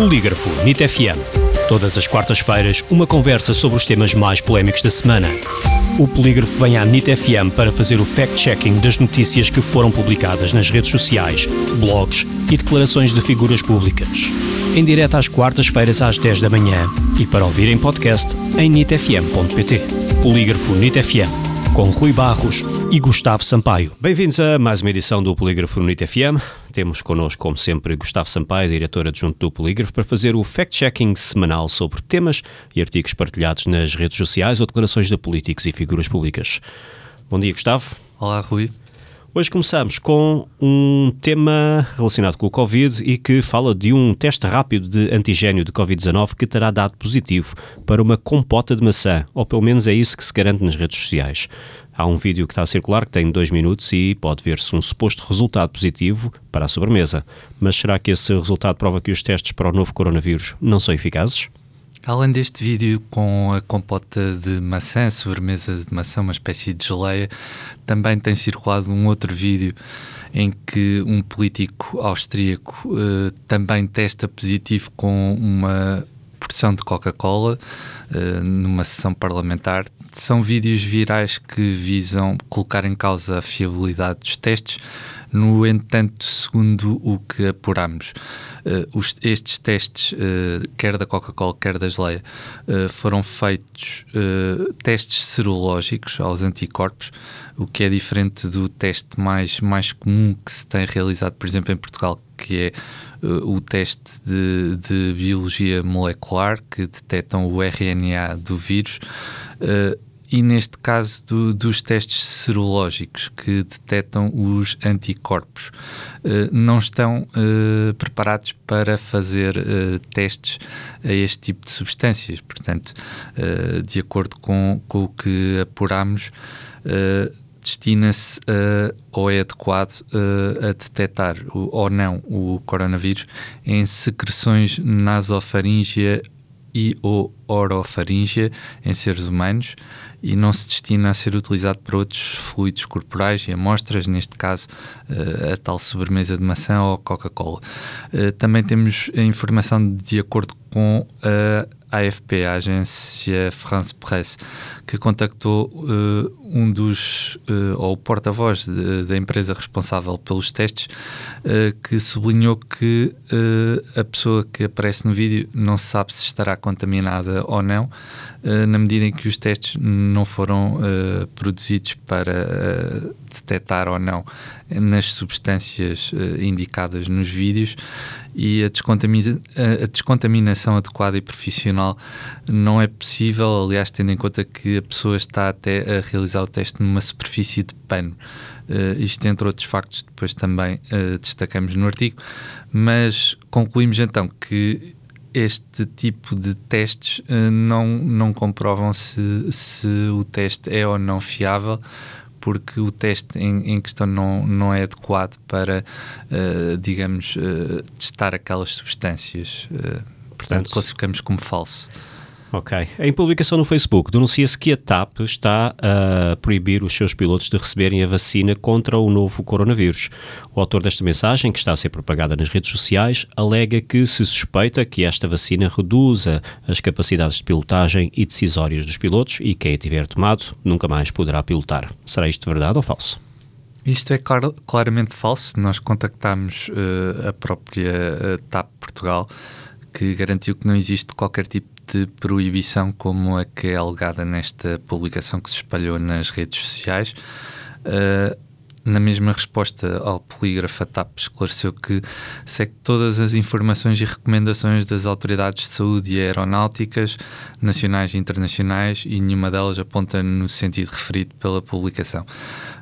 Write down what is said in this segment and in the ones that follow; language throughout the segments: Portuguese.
Polígrafo, NIT-FM. Todas as quartas-feiras, uma conversa sobre os temas mais polémicos da semana. O Polígrafo vem à NIT-FM para fazer o fact-checking das notícias que foram publicadas nas redes sociais, blogs e declarações de figuras públicas. Em direto às quartas-feiras às 10 da manhã e para ouvir em podcast em nitfm.pt. Polígrafo NIT-FM, com Rui Barros e Gustavo Sampaio. Bem-vindos a mais uma edição do Polígrafo NIT-FM. Temos connosco, como sempre, Gustavo Sampaio, diretor adjunto do Polígrafo, para fazer o fact-checking semanal sobre temas e artigos partilhados nas redes sociais ou declarações de políticos e figuras públicas. Bom dia, Gustavo. Olá, Rui. Hoje começamos com um tema relacionado com o Covid e que fala de um teste rápido de antigénio de Covid-19 que terá dado positivo para uma compota de maçã, ou pelo menos é isso que se garante nas redes sociais. Há um vídeo que está a circular que tem 2 minutos e pode ver-se um suposto resultado positivo para a sobremesa. Mas será que esse resultado prova que os testes para o novo coronavírus não são eficazes? Além deste vídeo com a compota de maçã, sobremesa de maçã, uma espécie de geleia, também tem circulado um outro vídeo em que um político austríaco também testa positivo com uma porção de Coca-Cola numa sessão parlamentar. São vídeos virais que visam colocar em causa a fiabilidade dos testes. No entanto, segundo o que apuramos, estes testes, quer da Coca-Cola, quer da geleia, foram feitos testes serológicos aos anticorpos, o que é diferente do teste mais comum que se tem realizado, por exemplo, em Portugal, que é o teste de biologia molecular, que detectam o RNA do vírus, e neste caso dos testes serológicos que detectam os anticorpos. Não estão preparados para fazer testes a este tipo de substâncias. Portanto, de acordo com o que apurámos, destina-se ou é adequado a detectar ou não o coronavírus em secreções nasofaríngea e ou orofaríngea em seres humanos, e não se destina a ser utilizado para outros fluidos corporais e amostras, neste caso a tal sobremesa de maçã ou Coca-Cola. Também temos a informação de acordo com a AFP, a agência France Presse, que contactou o porta-voz da empresa responsável pelos testes, que sublinhou que a pessoa que aparece no vídeo não se sabe se estará contaminada ou não, na medida em que os testes não foram produzidos para detectar ou não nas substâncias indicadas nos vídeos, e a descontaminação adequada e profissional não é possível, aliás, tendo em conta que a pessoa está até a realizar o teste numa superfície de pano. Isto, entre outros factos, depois também destacamos no artigo, mas concluímos então que este tipo de testes não comprovam se o teste é ou não fiável, porque o teste em questão não é adequado para, testar aquelas substâncias. Portanto, classificamos como falso. Ok. Em publicação no Facebook, denuncia-se que a TAP está a proibir os seus pilotos de receberem a vacina contra o novo coronavírus. O autor desta mensagem, que está a ser propagada nas redes sociais, alega que se suspeita que esta vacina reduza as capacidades de pilotagem e decisórias dos pilotos, e quem a tiver tomado nunca mais poderá pilotar. Será isto verdade ou falso? Isto é claramente falso. Nós contactámos a própria TAP Portugal, que garantiu que não existe qualquer tipo de proibição como a que é alegada nesta publicação que se espalhou nas redes sociais. Na mesma resposta ao Polígrafo, a TAP esclareceu que segue todas as informações e recomendações das autoridades de saúde e aeronáuticas, nacionais e internacionais, e nenhuma delas aponta no sentido referido pela publicação.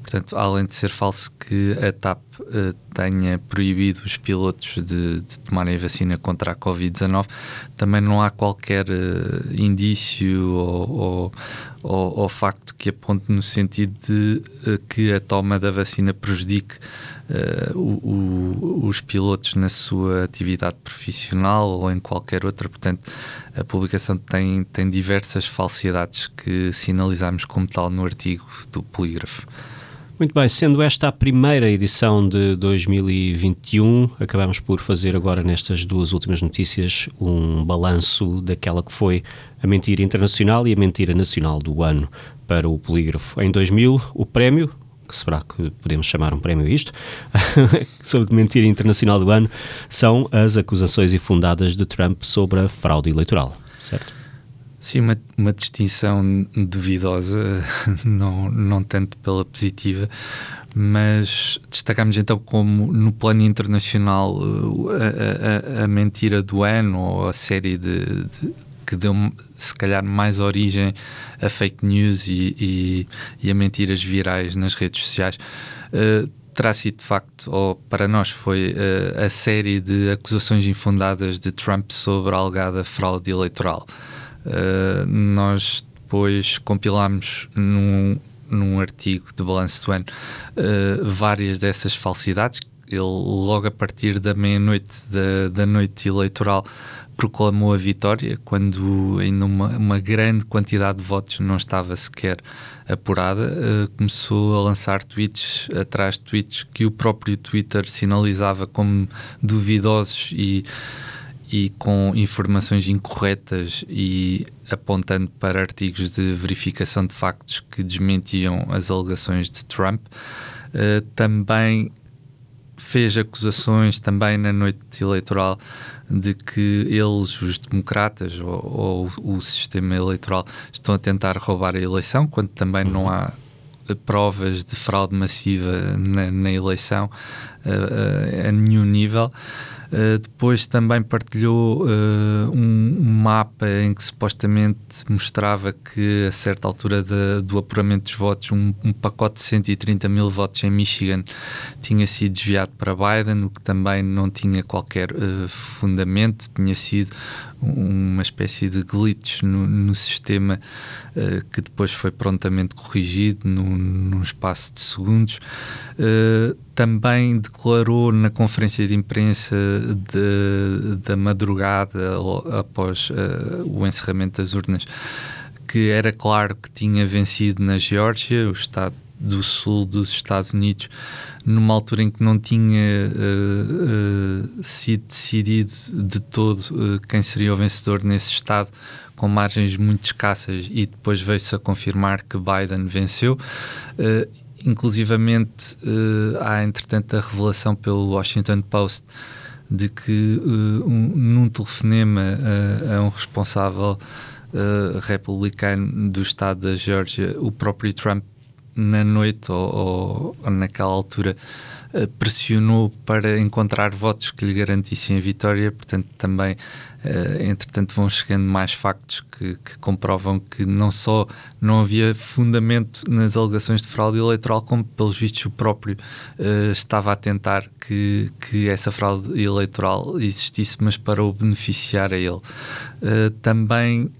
Portanto, além de ser falso que a TAP tenha proibido os pilotos de tomarem a vacina contra a Covid-19, também não há qualquer indício ou facto que aponte no sentido de que a toma da vacina prejudique os pilotos na sua atividade profissional ou em qualquer outra. Portanto, a publicação tem diversas falsidades que sinalizamos como tal no artigo do Polígrafo. Muito bem, sendo esta a primeira edição de 2021, acabamos por fazer agora nestas duas últimas notícias um balanço daquela que foi a mentira internacional e a mentira nacional do ano para o Polígrafo. Em 2000, o prémio, que será que podemos chamar um prémio isto, sobre mentira internacional do ano, são as acusações infundadas de Trump sobre a fraude eleitoral, certo? Sim, uma distinção duvidosa, não tanto pela positiva, mas destacamos então como no plano internacional a mentira do ano, ou a série que deu se calhar mais origem a fake news e a mentiras virais nas redes sociais, terá sido de facto, ou para nós foi, a série de acusações infundadas de Trump sobre a alegada fraude eleitoral. Nós depois compilámos num artigo de balanço do ano várias dessas falsidades. Ele, logo a partir da meia-noite da noite eleitoral, proclamou a vitória, quando ainda uma grande quantidade de votos não estava sequer apurada. Começou a lançar tweets atrás de tweets que o próprio Twitter sinalizava como duvidosos e com informações incorretas e apontando para artigos de verificação de factos que desmentiam as alegações de Trump. Também fez acusações, também na noite eleitoral, de que eles, os democratas ou o sistema eleitoral, estão a tentar roubar a eleição, quando também não há provas de fraude massiva na eleição a nenhum nível. Depois também partilhou um mapa em que supostamente mostrava que a certa altura do apuramento dos votos um pacote de 130 mil votos em Michigan tinha sido desviado para Biden, o que também não tinha qualquer fundamento, tinha sido uma espécie de glitch no sistema que depois foi prontamente corrigido num espaço de segundos. Também declarou na conferência de imprensa da madrugada após o encerramento das urnas que era claro que tinha vencido na Geórgia, o estado do sul dos Estados Unidos, numa altura em que não tinha sido decidido de todo quem seria o vencedor nesse estado, com margens muito escassas, e depois veio-se a confirmar que Biden venceu. Inclusivamente há entretanto a revelação pelo Washington Post de que num telefonema a um responsável republicano do estado da Geórgia, o próprio Trump na noite ou naquela altura pressionou para encontrar votos que lhe garantissem a vitória. Portanto também entretanto vão chegando mais factos que comprovam que não só não havia fundamento nas alegações de fraude eleitoral, como pelos vistos o próprio estava a tentar que essa fraude eleitoral existisse, mas para o beneficiar a ele. Também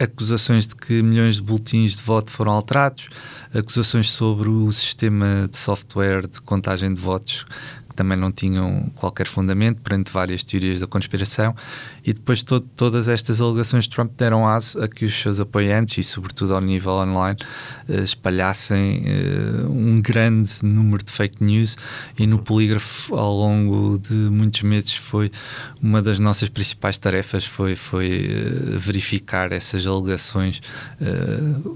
acusações de que milhões de boletins de voto foram alterados, acusações sobre o sistema de software de contagem de votos, que também não tinham qualquer fundamento, perante várias teorias da conspiração. E depois todas estas alegações de Trump deram aso a que os seus apoiantes, e sobretudo ao nível online, espalhassem um grande número de fake news. E no Polígrafo, ao longo de muitos meses, foi uma das nossas principais tarefas, foi verificar essas alegações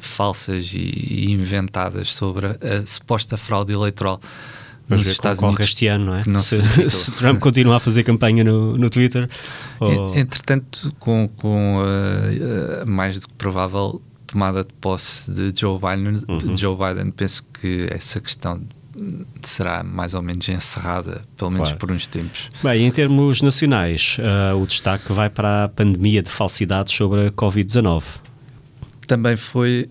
falsas e inventadas sobre a suposta fraude eleitoral. Vamos ver Estados Unidos este ano, não é? Não se Trump continuar a fazer campanha no Twitter. Ou... Entretanto, com mais do que provável tomada de posse de Joe Biden, penso que essa questão será mais ou menos encerrada, pelo menos por uns tempos. Bem, em termos nacionais, o destaque vai para a pandemia de falsidades sobre a Covid-19. Também foi...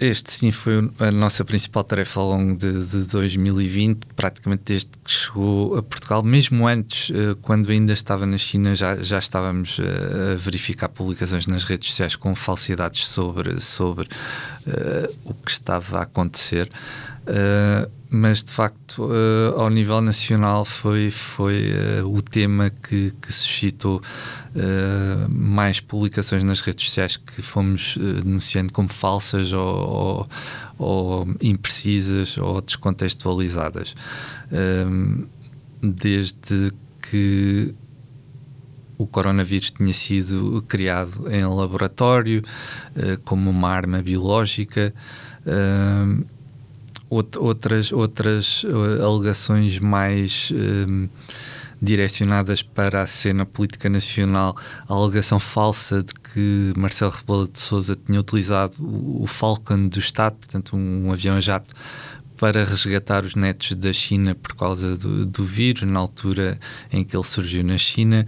Este sim foi a nossa principal tarefa ao longo de 2020, praticamente desde que chegou a Portugal. Mesmo antes, quando ainda estava na China, já estávamos a verificar publicações nas redes sociais com falsidades sobre o que estava a acontecer. Mas de facto ao nível nacional foi o tema que suscitou mais publicações nas redes sociais que fomos denunciando como falsas ou imprecisas ou descontextualizadas, desde que o coronavírus tinha sido criado em laboratório como uma arma biológica, outras alegações mais direcionadas para a cena política nacional, a alegação falsa de que Marcelo Rebelo de Sousa tinha utilizado o Falcon do Estado, portanto um avião-jato, para resgatar os netos da China por causa do vírus, na altura em que ele surgiu na China,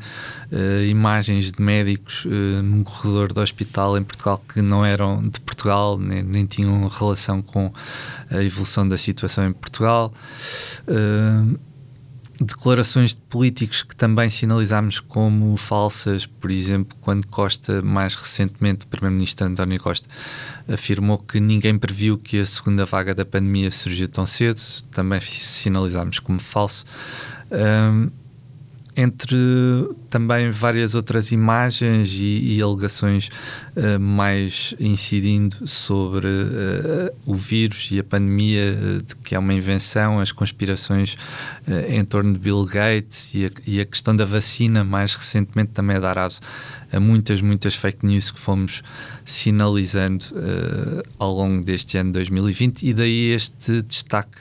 imagens de médicos num corredor do hospital em Portugal que não eram de Portugal, nem tinham relação com a evolução da situação em Portugal, declarações de políticos que também sinalizámos como falsas, por exemplo, quando Costa, mais recentemente, o Primeiro-Ministro António Costa, afirmou que ninguém previu que a segunda vaga da pandemia surgiu tão cedo, também sinalizámos como falso. Entre também várias outras imagens e alegações mais incidindo sobre o vírus e a pandemia, de que é uma invenção, as conspirações em torno de Bill Gates e a questão da vacina, mais recentemente, também a dar aso a muitas fake news que fomos sinalizando ao longo deste ano 2020, e daí este destaque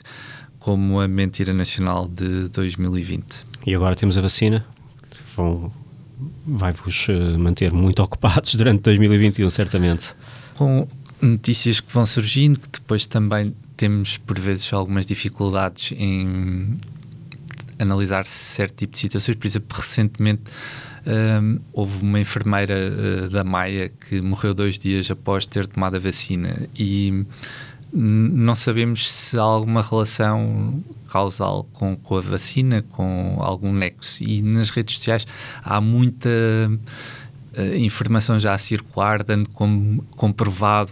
como a mentira nacional de 2020. E agora temos a vacina, vai-vos manter muito ocupados durante 2021, certamente. Com notícias que vão surgindo, que depois também temos, por vezes, algumas dificuldades em analisar certo tipo de situações. Por exemplo, recentemente houve uma enfermeira da Maia que morreu 2 dias após ter tomado a vacina, e não sabemos se há alguma relação causal com a vacina, com algum nexo. E nas redes sociais há muita informação já a circular, dando como comprovado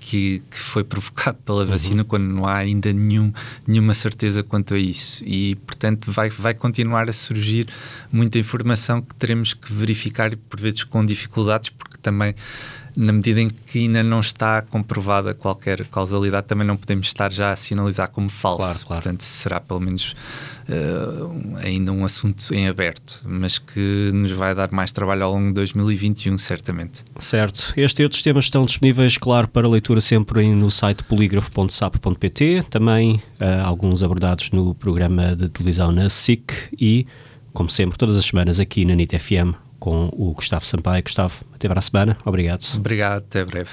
que foi provocado pela vacina, quando não há ainda nenhuma certeza quanto a isso. E, portanto, vai continuar a surgir muita informação que teremos que verificar, por vezes com dificuldades, porque também, na medida em que ainda não está comprovada qualquer causalidade, também não podemos estar já a sinalizar como falso. Claro. Portanto, será pelo menos ainda um assunto em aberto, mas que nos vai dar mais trabalho ao longo de 2021, certamente. Certo. Este e outros temas estão disponíveis, claro, para leitura sempre no site polígrafo.sap.pt, também alguns abordados no programa de televisão na SIC e, como sempre, todas as semanas aqui na NIT-FM, com o Gustavo Sampaio. Gustavo, até para a semana. Obrigado. Obrigado, até breve.